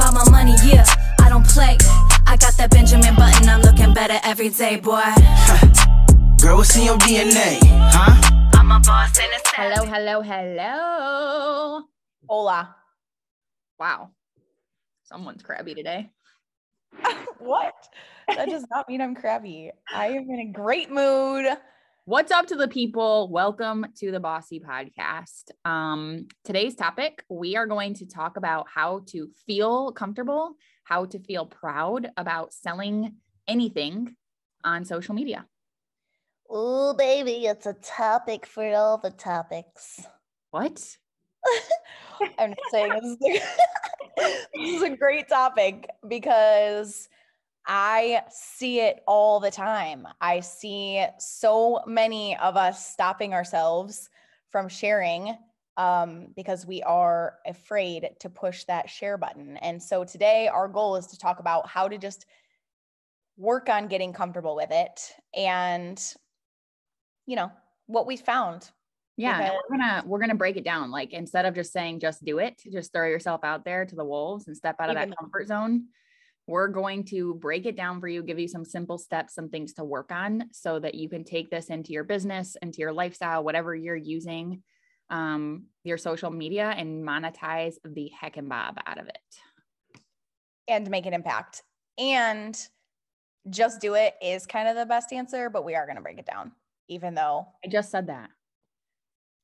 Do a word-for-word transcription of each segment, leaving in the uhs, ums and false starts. about my money, yeah, I don't play. I got that Benjamin Button, I'm looking better every day, boy. Girl, what's in your D N A, huh? I'm a boss in a set. Hello, hello, hello. Hola. Wow. Someone's crabby today. What? That does not mean I'm crabby. I am in a great mood. What's up to the people? Welcome to the Bossy Podcast. Um, today's topic, we are going to talk about how to feel comfortable, how to feel proud about selling anything on social media. Oh, baby, it's a topic for all the topics. What? I'm not saying this is, this is a great topic because I see it all the time. I see so many of us stopping ourselves from sharing um, because we are afraid to push that share button. And so today our goal is to talk about how to just work on getting comfortable with it and, you know, what we found. Yeah, because- we're gonna we're gonna break it down. Like instead of just saying just do it, just throw yourself out there to the wolves and step out of Even- that comfort zone. We're going to break it down for you, give you some simple steps, some things to work on so that you can take this into your business, into your lifestyle, whatever you're using, um, your social media, and monetize the heck and bob out of it. And make an impact. And just do it is kind of the best answer, but we are going to break it down, even though. I just said that.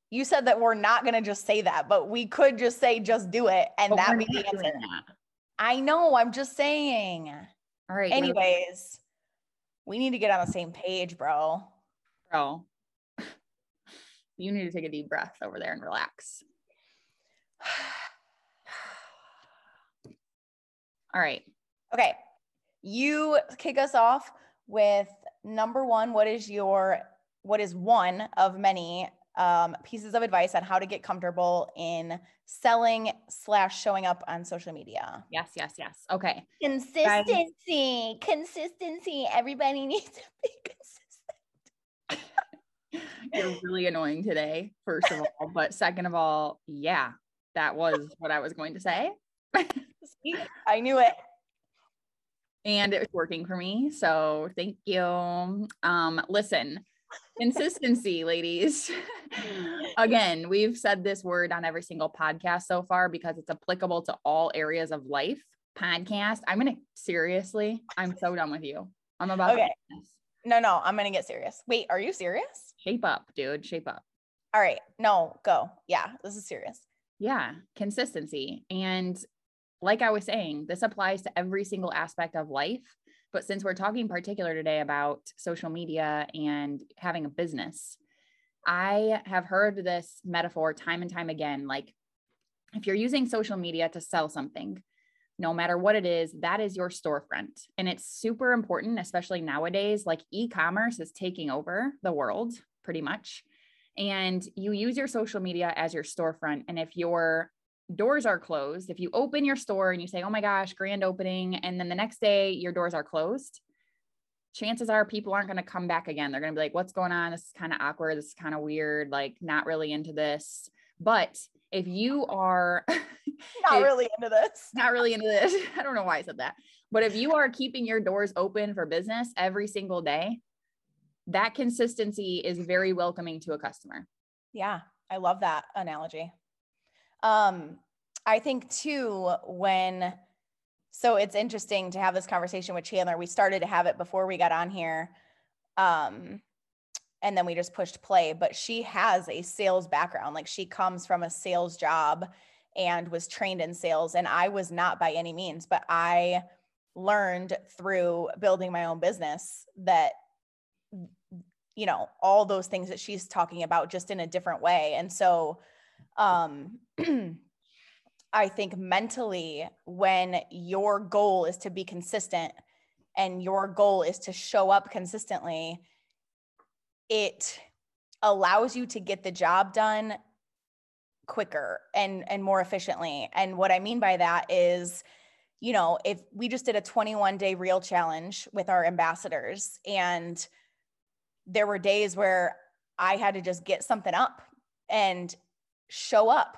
You said that we're not going to just say that, but we could just say, just do it. And but that would be the answer. I know. I'm just saying. All right. Anyways, we need to get on the same page, bro. Bro, you need to take a deep breath over there and relax. All right. Okay. You kick us off with number one. What is your, what is one of many um, pieces of advice on how to get comfortable in selling slash showing up on social media? Yes, yes, yes. Okay. Consistency, um, consistency. Everybody needs to be consistent. You're really annoying today, first of all, but second of all, yeah, that was what I was going to say. See, I knew it. And it was working for me. So thank you. Um, listen, consistency, ladies. Again, we've said this word on every single podcast so far because it's applicable to all areas of life. Podcast. I'm going to seriously, I'm so done with you. I'm about okay. to No, no, I'm going to get serious. Wait, are you serious? Shape up, dude. Shape up. All right. No, go. Yeah, this is serious. Yeah. Consistency. And like I was saying, this applies to every single aspect of life. But since we're talking particular today about social media and having a business, I have heard this metaphor time and time again. Like if you're using social media to sell something, no matter what it is, that is your storefront. And it's super important, especially nowadays, like e-commerce is taking over the world pretty much. And you use your social media as your storefront. And if you're doors are closed. If you open your store and you say, oh my gosh, grand opening, and then the next day your doors are closed, chances are people aren't going to come back again. They're going to be like, what's going on? This is kind of awkward. This is kind of weird. Like not really into this. But if you are not really into this, not really into this, I don't know why I said that, but if you are keeping your doors open for business every single day, that consistency is very welcoming to a customer. Yeah. I love that analogy. Um, I think too, when, so it's interesting to have this conversation with Chandler. We started to have it before we got on here. Um, and then we just pushed play, but she has a sales background. Like she comes from a sales job and was trained in sales. And I was not by any means, but I learned through building my own business that, you know, all those things that she's talking about just in a different way. And so Um, I think mentally, when your goal is to be consistent and your goal is to show up consistently, it allows you to get the job done quicker and, and more efficiently. And what I mean by that is, you know, if we just did a twenty-one day reel challenge with our ambassadors, and there were days where I had to just get something up and show up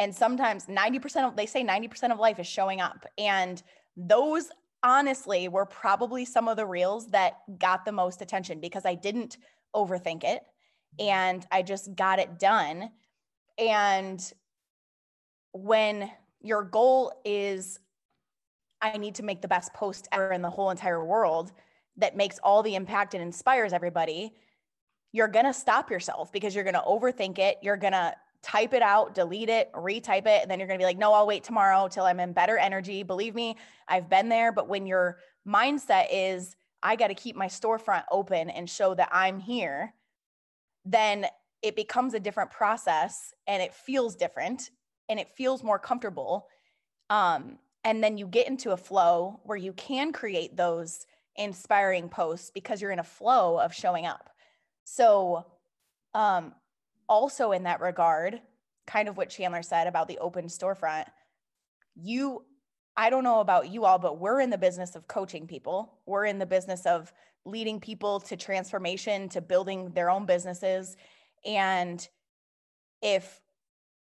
And sometimes ninety percent of, they say ninety percent of life is showing up. And those honestly were probably some of the reels that got the most attention because I didn't overthink it and I just got it done. And when your goal is, I need to make the best post ever in the whole entire world that makes all the impact and inspires everybody, you're going to stop yourself because you're going to overthink it. You're going to type it out, delete it, retype it. And then you're going to be like, no, I'll wait tomorrow till I'm in better energy. Believe me, I've been there. But when your mindset is, I got to keep my storefront open and show that I'm here, then it becomes a different process and it feels different and it feels more comfortable. Um, and then you get into a flow where you can create those inspiring posts because you're in a flow of showing up. So, um, also in that regard, kind of what Chandler said about the open storefront, you, I don't know about you all, but we're in the business of coaching people. We're in the business of leading people to transformation, to building their own businesses. And if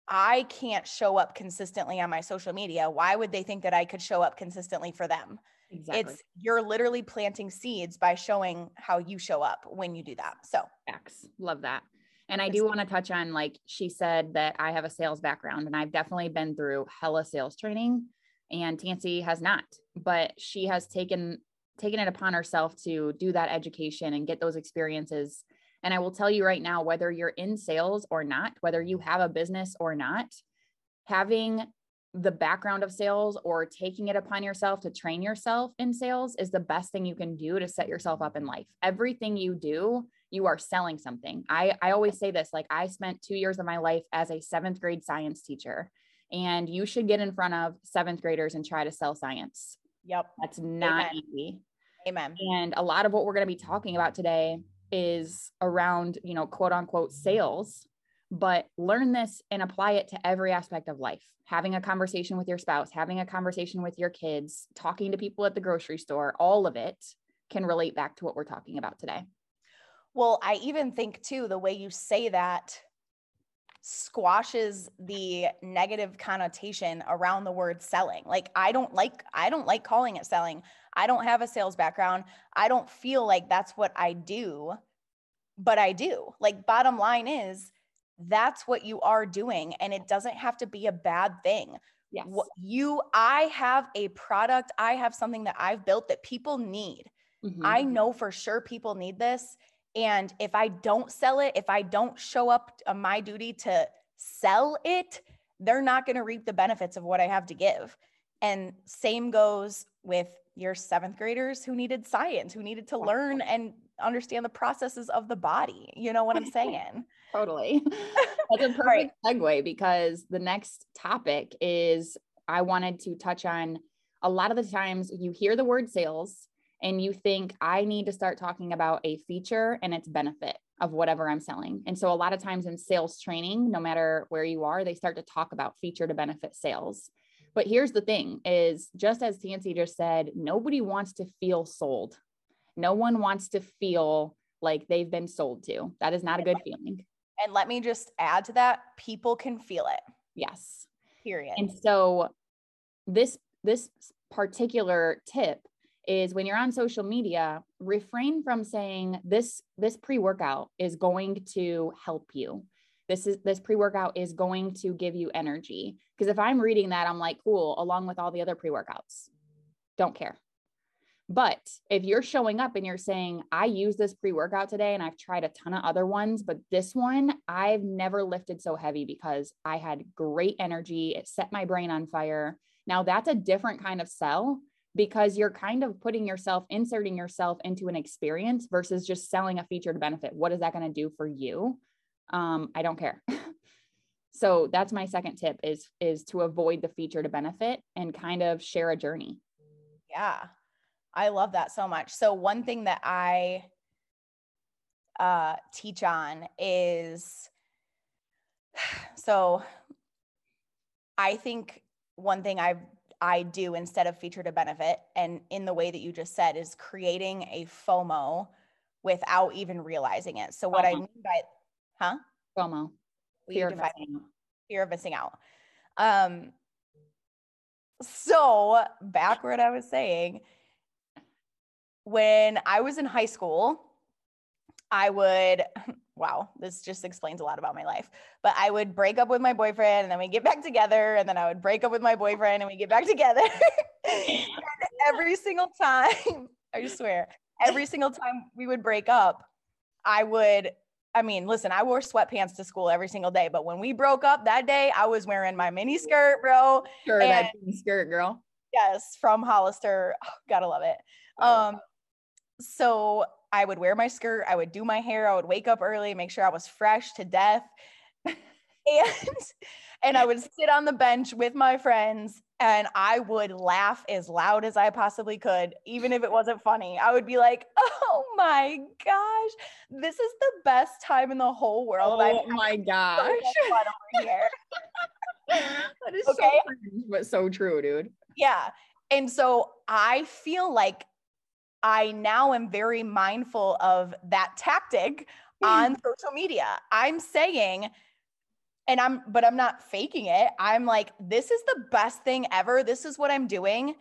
I can't show up consistently on my social media, why would they think that I could show up consistently for them? Exactly. It's, you're literally planting seeds by showing how you show up when you do that. So facts. Love that. And I do want to touch on, like she said, that I have a sales background and I've definitely been through hella sales training, and Tanci has not, but she has taken, taken it upon herself to do that education and get those experiences. And I will tell you right now, whether you're in sales or not, whether you have a business or not, having the background of sales or taking it upon yourself to train yourself in sales is the best thing you can do to set yourself up in life. Everything you do, you are selling something. I, I always say this, like I spent two years of my life as a seventh grade science teacher, and you should get in front of seventh graders and try to sell science. Yep. That's not Amen. Easy. Amen. And a lot of what we're going to be talking about today is around, you know, quote unquote sales, but learn this and apply it to every aspect of life. Having a conversation with your spouse, having a conversation with your kids, talking to people at the grocery store, all of it can relate back to what we're talking about today. Well, I even think too, the way you say that squashes the negative connotation around the word selling. Like, I don't like, I don't like calling it selling. I don't have a sales background. I don't feel like that's what I do, but I do. Like, bottom line is that's what you are doing. And it doesn't have to be a bad thing. Yes. What you, I have a product. I have something that I've built that people need. Mm-hmm. I know for sure people need this. And if I don't sell it, if I don't show up on my duty to sell it, they're not going to reap the benefits of what I have to give. And same goes with your seventh graders who needed science, who needed to learn and understand the processes of the body. You know what I'm saying? Totally. That's a perfect right. segue, because the next topic is, I wanted to touch on, a lot of the times you hear the word sales and you think, I need to start talking about a feature and its benefit of whatever I'm selling. And so a lot of times in sales training, no matter where you are, they start to talk about feature to benefit sales. But here's the thing is, just as Tanci just said, nobody wants to feel sold. No one wants to feel like they've been sold to. That is not a good feeling. And let me just add to that, people can feel it. Yes. Period. And so this, this particular tip is, when you're on social media, refrain from saying this, this pre-workout is going to help you. This is, this pre-workout is going to give you energy. Because if I'm reading that, I'm like, cool, along with all the other pre-workouts, don't care. But if you're showing up and you're saying, I use this pre-workout today and I've tried a ton of other ones, but this one, I've never lifted so heavy because I had great energy. It set my brain on fire. Now that's a different kind of sell, because you're kind of putting yourself, inserting yourself into an experience versus just selling a feature to benefit. What is that going to do for you? Um, I don't care. So that's my second tip is, is to avoid the feature to benefit and kind of share a journey. Yeah. I love that so much. So one thing that I uh, teach on is, so I think one thing I've, I do instead of feature to benefit, and in the way that you just said, is creating a FOMO without even realizing it. So what FOMO. I mean by, huh? FOMO. Fear, fear, of missing out. fear of missing out. Um, so back where I was saying, when I was in high school, I would, wow, this just explains a lot about my life, but I would break up with my boyfriend and then we get back together. And then I would break up with my boyfriend and we get back together. Every single time, I swear, every single time we would break up, I would, I mean, listen, I wore sweatpants to school every single day, but when we broke up that day, I was wearing my mini skirt, bro. Sure, and that mini skirt, girl. Yes, from Hollister. Oh, gotta love it. Um, so I would wear my skirt, I would do my hair, I would wake up early, make sure I was fresh to death. and, and I would sit on the bench with my friends and I would laugh as loud as I possibly could, even if it wasn't funny. I would be like, oh my gosh, this is the best time in the whole world. Oh my gosh. So much fun over here. That is okay? So cringe, but so true, dude. Yeah. And so I feel like I now am very mindful of that tactic on social media. I'm saying, and I'm, but I'm not faking it. I'm like, this is the best thing ever. This is what I'm doing.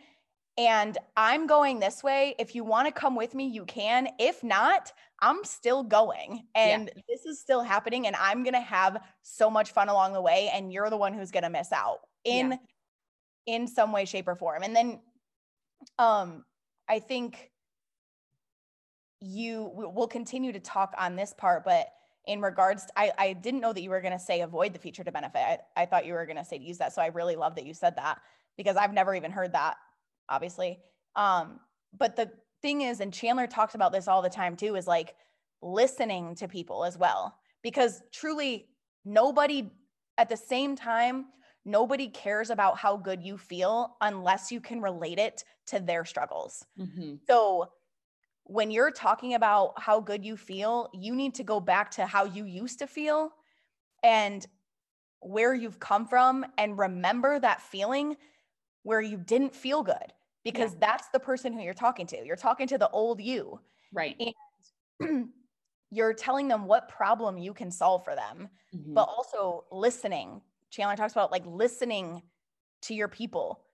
And I'm going this way. If you want to come with me, you can. If not, I'm still going and yeah. This is still happening and I'm going to have so much fun along the way. And you're the one who's going to miss out in, yeah. in some way, shape or form. And then, um, I think you will continue to talk on this part, but in regards to, I, I didn't know that you were going to say avoid the feature to benefit. I, I thought you were going to say to use that. So I really love that you said that because I've never even heard that, obviously. Um, but the thing is, and Chandler talks about this all the time too, is like listening to people as well, because truly nobody at the same time, nobody cares about how good you feel unless you can relate it to their struggles. Mm-hmm. So when you're talking about how good you feel, you need to go back to how you used to feel and where you've come from and remember that feeling where you didn't feel good, because yeah. that's the person who you're talking to. You're talking to the old you. Right. And you're telling them what problem you can solve for them, mm-hmm. but also listening. Chandler talks about like listening to your people,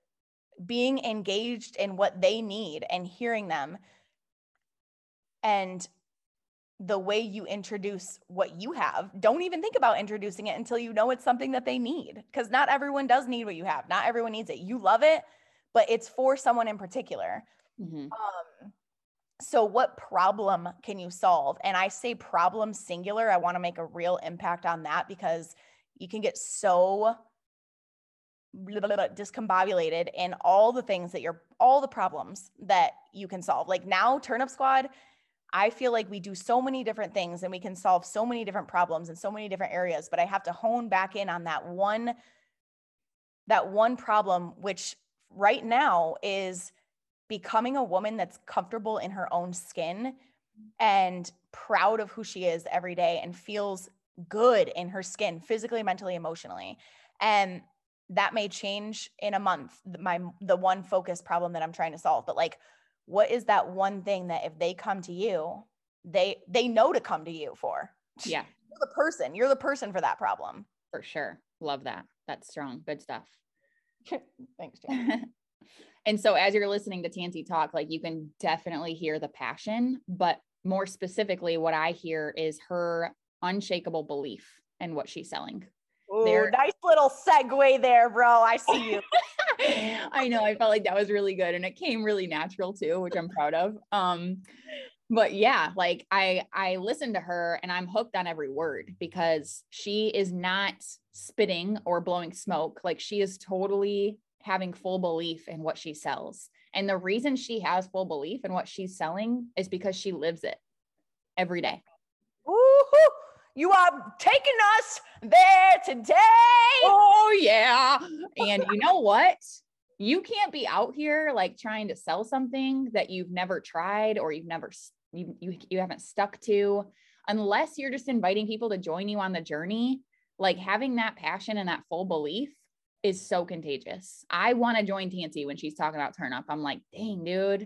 being engaged in what they need and hearing them. And the way you introduce what you have, don't even think about introducing it until you know it's something that they need. Because not everyone does need what you have. Not everyone needs it. You love it, but it's for someone in particular. Mm-hmm. Um, so what problem can you solve? And I say problem singular. I want to make a real impact on that because you can get so blah, blah, blah, discombobulated in all the things that you're, all the problems that you can solve. Like now, Turnip Squad, I feel like we do so many different things and we can solve so many different problems in so many different areas, but I have to hone back in on that one, that one problem, which right now is becoming a woman that's comfortable in her own skin and proud of who she is every day and feels good in her skin, physically, mentally, emotionally. And that may change in a month, my, the one focus problem that I'm trying to solve. But like, what is that one thing that if they come to you, they, they know to come to you for? Yeah. You're the person, you're the person for that problem. For sure. Love that. That's strong. Good stuff. Thanks, Jen. And so as you're listening to Tanci talk, like you can definitely hear the passion, but more specifically, what I hear is her unshakable belief in what she's selling. Ooh, nice little segue there, bro. I see you. I know. I felt like that was really good. And it came really natural too, which I'm proud of. Um, but yeah, like I, I listened to her and I'm hooked on every word because she is not spitting or blowing smoke. Like she is totally having full belief in what she sells. And the reason she has full belief in what she's selling is because she lives it every day. Woo-hoo. You are taking us there today. Oh yeah. And you know what? You can't be out here like trying to sell something that you've never tried or you've never, you, you, you haven't stuck to, unless you're just inviting people to join you on the journey. Like having that passion and that full belief is so contagious. I want to join Tanci when she's talking about turn up. I'm like, dang dude,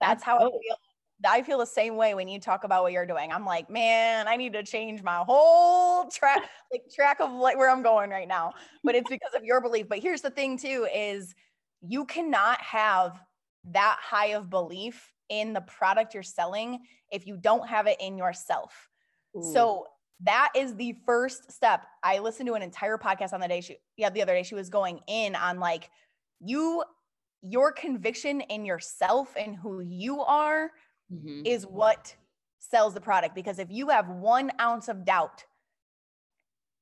that's, that's how dope. I feel I feel the same way when you talk about what you're doing. I'm like, man, I need to change my whole track, like track of like where I'm going right now. But it's because of your belief. But here's the thing too, is you cannot have that high of belief in the product you're selling if you don't have it in yourself. Ooh. So that is the first step. I listened to an entire podcast on the day she, yeah, the other day she was going in on like you, your conviction in yourself and who you are mm-hmm. is what sells the product. Because if you have one ounce of doubt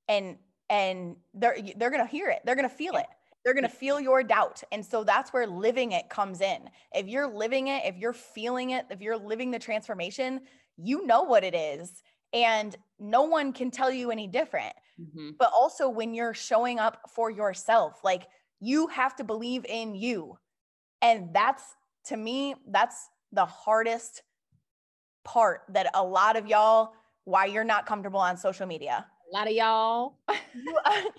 and, and they're, they're going to hear it, they're going to feel it. They're going to feel your doubt. And so that's where living it comes in. If you're living it, if you're feeling it, if you're living the transformation, you know what it is. And no one can tell you any different. Mm-hmm. But also when you're showing up for yourself, like you have to believe in you. And that's, to me, that's the hardest part that a lot of y'all, why you're not comfortable on social media. A lot of y'all. I,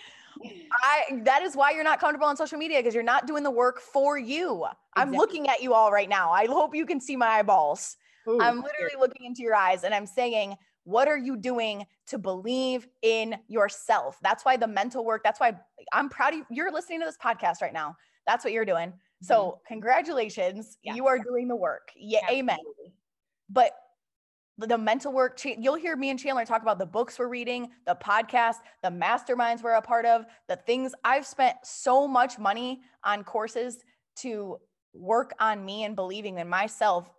that is why you're not comfortable on social media, because you're not doing the work for you. Exactly. I'm looking at you all right now. I hope you can see my eyeballs. Ooh, I'm literally here. Looking into your eyes and I'm saying, what are you doing to believe in yourself? That's why the mental work, that's why I'm proud of you. You're listening to this podcast right now. That's what you're doing. So mm-hmm. congratulations, yeah. you are doing the work. Yeah, yeah. Amen. But the mental work, you'll hear me and Chandler talk about the books we're reading, the podcast, the masterminds we're a part of, the things I've spent so much money on courses to work on me and believing in myself.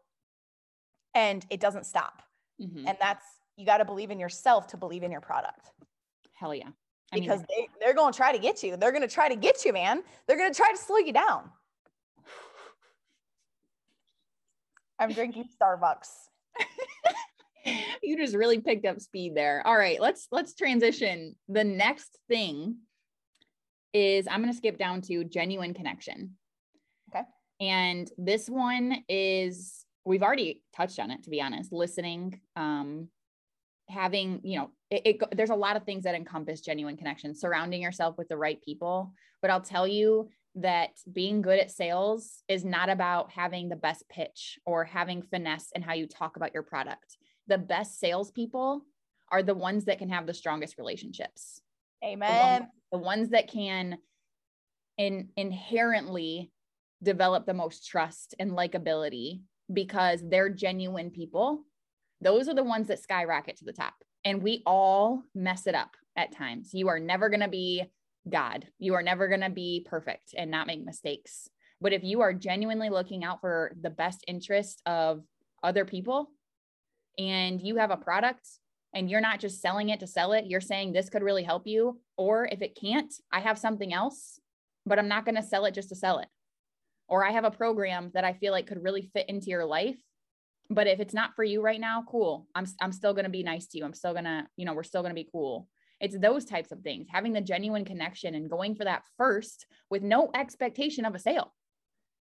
And it doesn't stop. Mm-hmm. And that's, you got to believe in yourself to believe in your product. Hell yeah. I because mean, they, they're going to try to get you. They're going to try to get you, man. They're going to try to slow you down. I'm drinking Starbucks. You just really picked up speed there. All right, let's, let's transition. The next thing is I'm going to skip down to genuine connection. Okay. And this one is, we've already touched on it, to be honest, listening, um, having, you know, it, it, there's a lot of things that encompass genuine connection, surrounding yourself with the right people. But I'll tell you that being good at sales is not about having the best pitch or having finesse in how you talk about your product. The best salespeople are the ones that can have the strongest relationships. Amen. The ones, the ones that can in, inherently develop the most trust and likability, because they're genuine people. Those are the ones that skyrocket to the top. And we all mess it up at times. You are never going to be God. You are never going to be perfect and not make mistakes. But if you are genuinely looking out for the best interest of other people, and you have a product and you're not just selling it to sell it, you're saying this could really help you. Or if it can't, I have something else, but I'm not going to sell it just to sell it. Or I have a program that I feel like could really fit into your life. But if it's not for you right now, cool. I'm, I'm still going to be nice to you. I'm still going to, you know, we're still going to be cool. It's those types of things, having the genuine connection and going for that first with no expectation of a sale.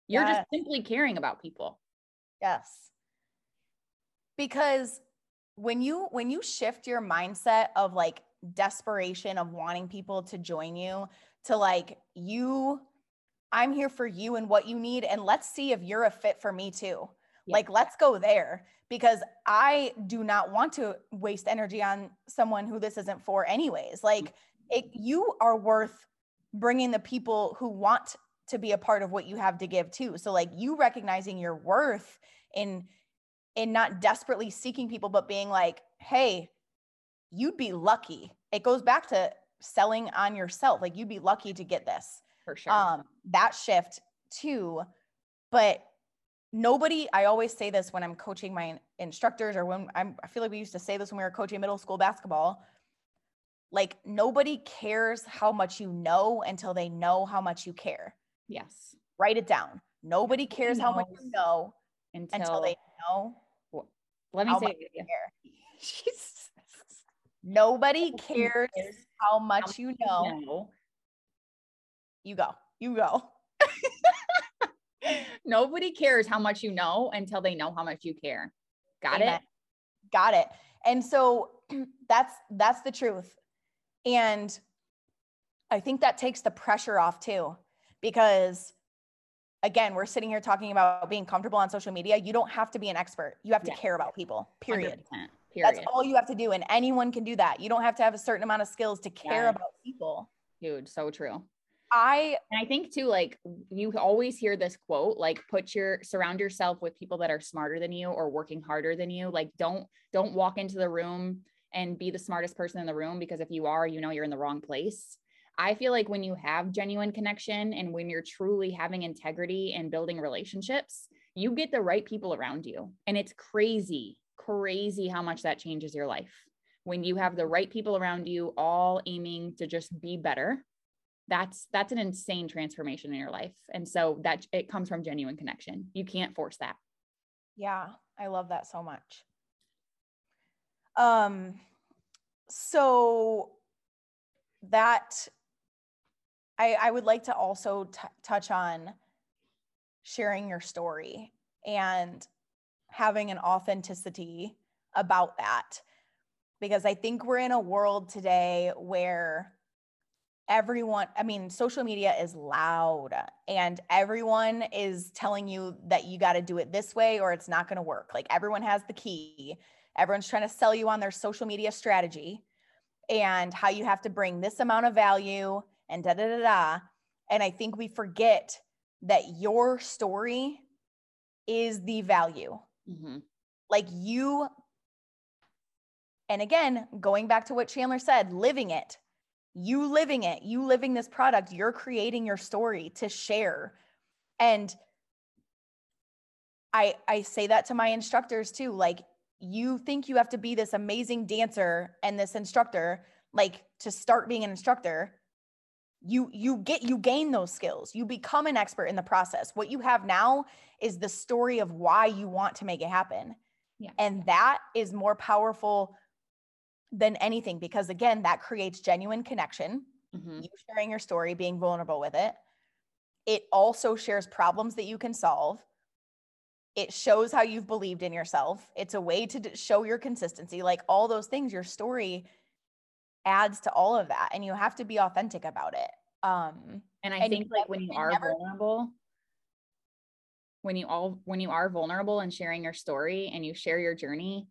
You're yes. just simply caring about people. Yes. Because when you, when you shift your mindset of like desperation of wanting people to join you to like you, I'm here for you and what you need. And let's see if you're a fit for me too. Yeah. Like, let's go there, because I do not want to waste energy on someone who this isn't for anyways. Like it, you are worth bringing the people who want to be a part of what you have to give too. So like you recognizing your worth in, in not desperately seeking people, but being like, hey, you'd be lucky. It goes back to selling on yourself. Like you'd be lucky to get this. For sure. Um, that shift too, but nobody, I always say this when I'm coaching my instructors or when I'm, I feel like we used to say this when we were coaching middle school basketball, like nobody cares how much you know until they know how much you care. Yes. Write it down. Nobody cares how much you know until, until they know. Well, let me say it again. Jesus. Nobody cares how much you know. You go, you go. Nobody cares how much you know until they know how much you care. Got Amen. It? Got it. And so that's, that's the truth. And I think that takes the pressure off too, because again, we're sitting here talking about being comfortable on social media. You don't have to be an expert. You have to yeah. care about people, period. period. That's all you have to do. And anyone can do that. You don't have to have a certain amount of skills to care yeah. about people. Dude, so true. I, and I think too, like you always hear this quote, like put your, surround yourself with people that are smarter than you or working harder than you. Like, don't, don't walk into the room and be the smartest person in the room, because if you are, you know, you're in the wrong place. I feel like when you have genuine connection and when you're truly having integrity and building relationships, you get the right people around you. And it's crazy, crazy how much that changes your life. When you have the right people around you, all aiming to just be better, that's, that's an insane transformation in your life. And so that it comes from genuine connection. You can't force that. Yeah. I love that so much. Um, so that I, I would like to also t- touch on sharing your story and having an authenticity about that, because I think we're in a world today where everyone, I mean, social media is loud and everyone is telling you that you got to do it this way or it's not going to work. Like, everyone has the key. Everyone's trying to sell you on their social media strategy and how you have to bring this amount of value and da, da, da, da. And I think we forget that your story is the value. Mm-hmm. Like you, and again, going back to what Chandler said, living it, you living it, you living this product, you're creating your story to share. And I, I say that to my instructors too, like, you think you have to be this amazing dancer and this instructor, like to start being an instructor, you, you get, you gain those skills. You become an expert in the process. What you have now is the story of why you want to make it happen. Yeah. And that is more powerful than anything, because again, that creates genuine connection. Mm-hmm. You sharing your story, being vulnerable with it. It also shares problems that you can solve. It shows how you've believed in yourself. It's a way to d- show your consistency, like all those things. Your story adds to all of that, and you have to be authentic about it. Um, and I and think like when you are never- vulnerable, when you all, when you are vulnerable and sharing your story and you share your journey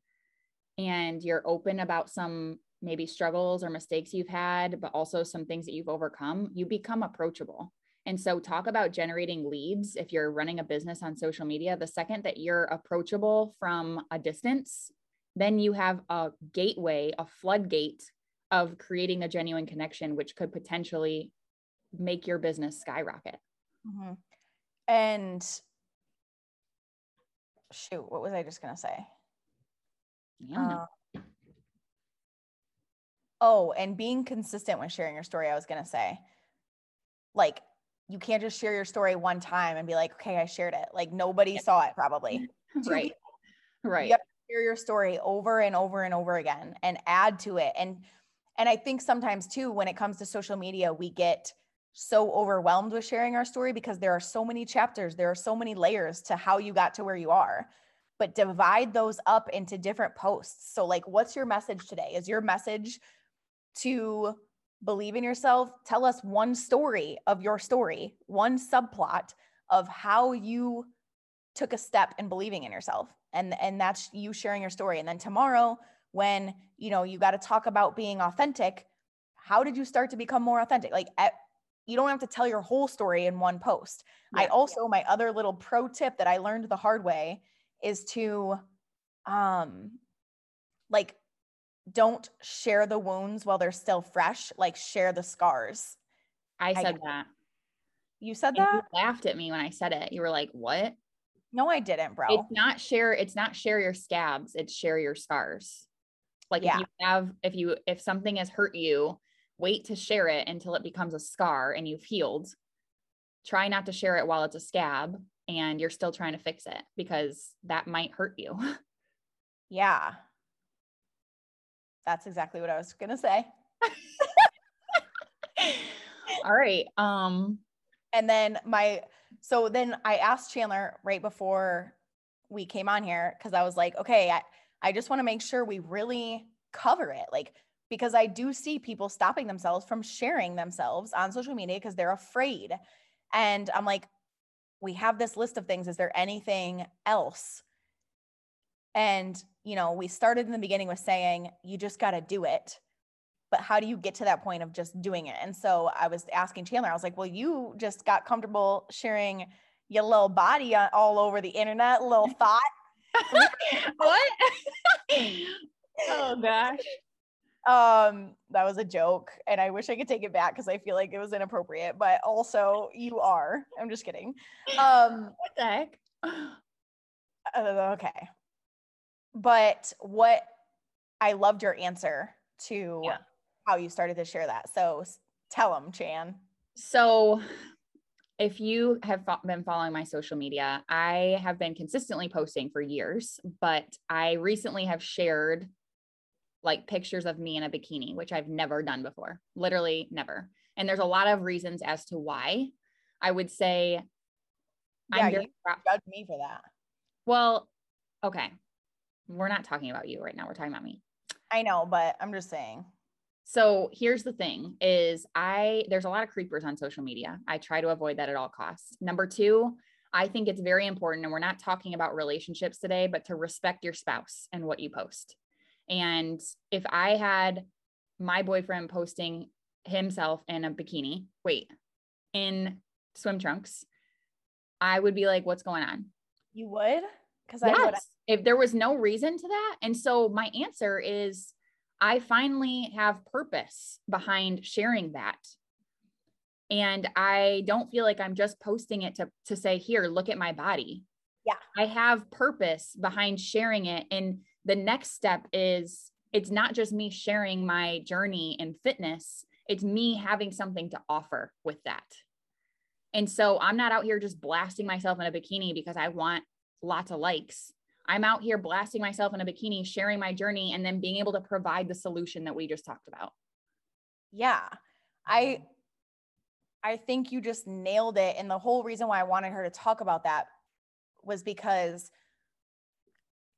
and you're open about some maybe struggles or mistakes you've had, but also some things that you've overcome, you become approachable. And so talk about generating leads. If you're running a business on social media, the second that you're approachable from a distance, then you have a gateway, a floodgate of creating a genuine connection, which could potentially make your business skyrocket. Mm-hmm. And shoot, what was I just going to say? Yeah. Uh, oh, and being consistent when sharing your story, I was going to say, like, you can't just share your story one time and be like, okay, I shared it. Like nobody yeah. saw it probably. Right. Right. You have to share your story over and over and over again and add to it. And, and I think sometimes too, when it comes to social media, we get so overwhelmed with sharing our story because there are so many chapters, there are so many layers to how you got to where you are, but divide those up into different posts. So like, what's your message today? Is your message to believe in yourself? Tell us one story of your story, one subplot of how you took a step in believing in yourself. And, and that's you sharing your story. And then tomorrow, when, you know, you got to talk about being authentic, how did you start to become more authentic? Like at, you don't have to tell your whole story in one post. Yeah. I also, my other little pro tip that I learned the hard way is to, um, like, don't share the wounds while they're still fresh, like share the scars. I said I, that. You said and that? You laughed at me when I said it. You were like, what? No, I didn't, bro. It's not share, it's not share your scabs, it's share your scars. Like yeah. if you have, if you, if something has hurt you, wait to share it until it becomes a scar and you've healed. Try not to share it while it's a scab and you're still trying to fix it, because that might hurt you. Yeah. That's exactly what I was going to say. All right. Um, and then my, so then I asked Chandler right before we came on here, cause I was like, okay, I, I just want to make sure we really cover it. Like, because I do see people stopping themselves from sharing themselves on social media because they're afraid. And I'm like, we have this list of things. Is there anything else? And, you know, we started in the beginning with saying, you just got to do it. But how do you get to that point of just doing it? And so I was asking Chandler, I was like, well, you just got comfortable sharing your little body all over the internet, little thought. What? Oh gosh. Um, that was a joke. And I wish I could take it back because I feel like it was inappropriate, but also you are. I'm just kidding. Um, what the heck? Uh, okay. But what, I loved your answer to yeah. how you started to share that. So tell them, Chan. So if you have been following my social media, I have been consistently posting for years, but I recently have shared like pictures of me in a bikini, which I've never done before, literally never. And there's a lot of reasons as to why. I would say, yeah, I'm very proud. Judge me for that. Well, okay. We're not talking about you right now. We're talking about me. I know, but I'm just saying. So here's the thing is I, there's a lot of creepers on social media. I try to avoid that at all costs. Number two, I think it's very important, and we're not talking about relationships today, but to respect your spouse and what you post. And if I had my boyfriend posting himself in a bikini, wait, in swim trunks, I would be like, what's going on? You would? Because yes. I would. If there was no reason to that. And so my answer is I finally have purpose behind sharing that. And I don't feel like I'm just posting it to, to say, here, look at my body. Yeah. I have purpose behind sharing it. And the next step is it's not just me sharing my journey in fitness. It's me having something to offer with that. And so I'm not out here just blasting myself in a bikini because I want lots of likes. I'm out here blasting myself in a bikini, sharing my journey, and then being able to provide the solution that we just talked about. Yeah. I, I think you just nailed it. And the whole reason why I wanted her to talk about that was because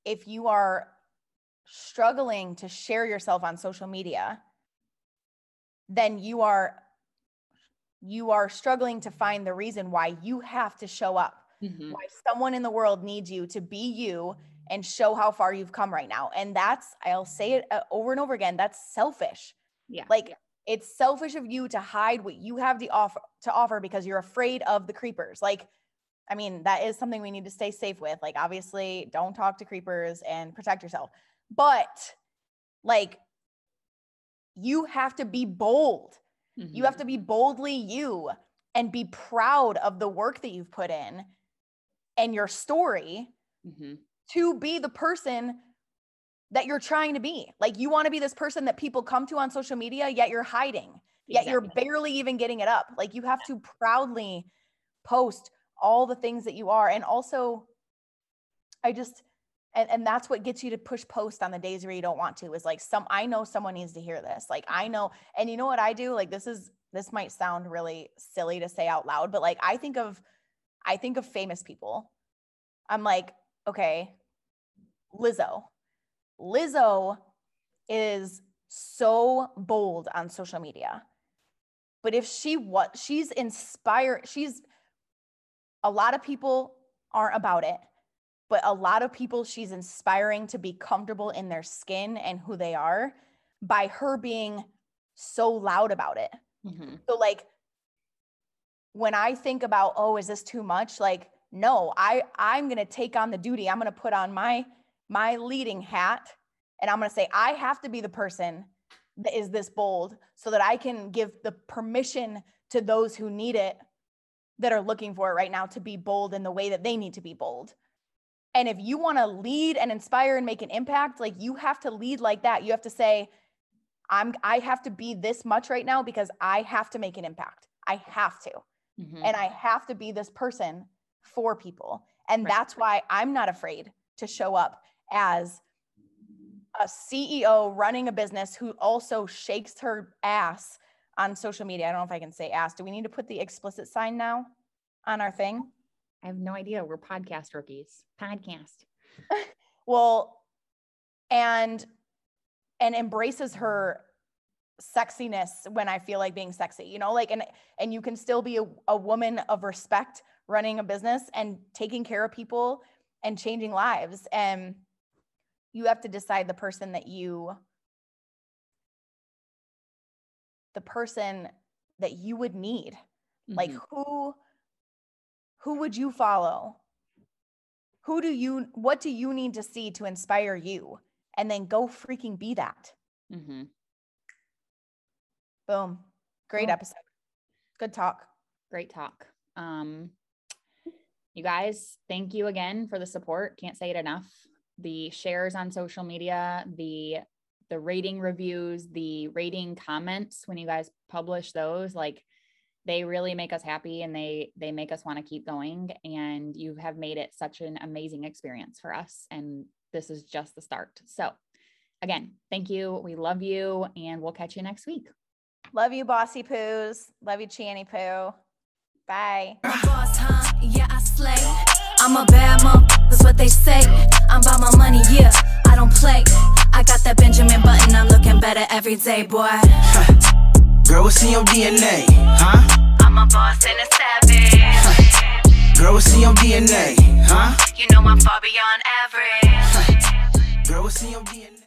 if you are struggling to share yourself on social media, then you are, you are struggling to find the reason why you have to show up. Mm-hmm. Why someone in the world needs you to be you and show how far you've come right now. And that's, I'll say it over and over again, that's selfish. Yeah. Like yeah. It's selfish of you to hide what you have to offer, to offer because you're afraid of the creepers. Like, I mean, that is something we need to stay safe with. Like, obviously don't talk to creepers and protect yourself, but like you have to be bold. Mm-hmm. You have to be boldly you and be proud of the work that you've put in and your story mm-hmm. to be the person that you're trying to be. Like you want to be this person that people come to on social media, yet you're hiding, yet exactly. you're barely even getting it up. Like you have yeah. to proudly post all the things that you are. And also I just, and, and that's what gets you to push post on the days where you don't want to is like some, I know someone needs to hear this. Like I know, and you know what I do? Like this is, this might sound really silly to say out loud, but like, I think of, I think of famous people. I'm like, okay, Lizzo. Lizzo is so bold on social media, but if she was, she's inspired, she's, a lot of people aren't about it, but a lot of people she's inspiring to be comfortable in their skin and who they are by her being so loud about it. Mm-hmm. So like, when I think about, oh, is this too much? Like, no, I, I'm going to take on the duty. I'm going to put on my, my leading hat and I'm going to say, I have to be the person that is this bold so that I can give the permission to those who need it that are looking for it right now to be bold in the way that they need to be bold. And if you want to lead and inspire and make an impact, like you have to lead like that. You have to say, I'm, I have to be this much right now because I have to make an impact. I have to. Mm-hmm. And I have to be this person for people. And right. that's why I'm not afraid to show up as a C E O running a business who also shakes her ass on social media. I don't know if I can say ass. Do we need to put the explicit sign now on our thing? I have no idea. We're podcast rookies. Podcast. Well, and, and embraces her sexiness when I feel like being sexy, you know, like, and, and you can still be a, a woman of respect running a business and taking care of people and changing lives. And you have to decide the person that you, the person that you would need, mm-hmm. like who, who would you follow? Who do you, what do you need to see to inspire you? And then go freaking be that. Mm-hmm. Boom. Great episode. Good talk. Great talk. Um, you guys, thank you again for the support. Can't say it enough. The shares on social media, the, the rating reviews, the rating comments, when you guys publish those, like they really make us happy and they, they make us want to keep going. And you have made it such an amazing experience for us. And this is just the start. So again, thank you. We love you and we'll catch you next week. Love you, bossy poos. Love you, Channy Poo. Bye. I'm a boss, huh? Yeah, I slay. I'm a bad mom, that's what they say. I'm about my money, yeah, I don't play. I got that Benjamin Button, I'm looking better every day, boy. Huh. Girl, what's in your D N A, huh? I'm a boss and a savage. Huh. Girl, what's in your D N A, huh? You know I'm far beyond average. Huh. Girl, what's in your D N A?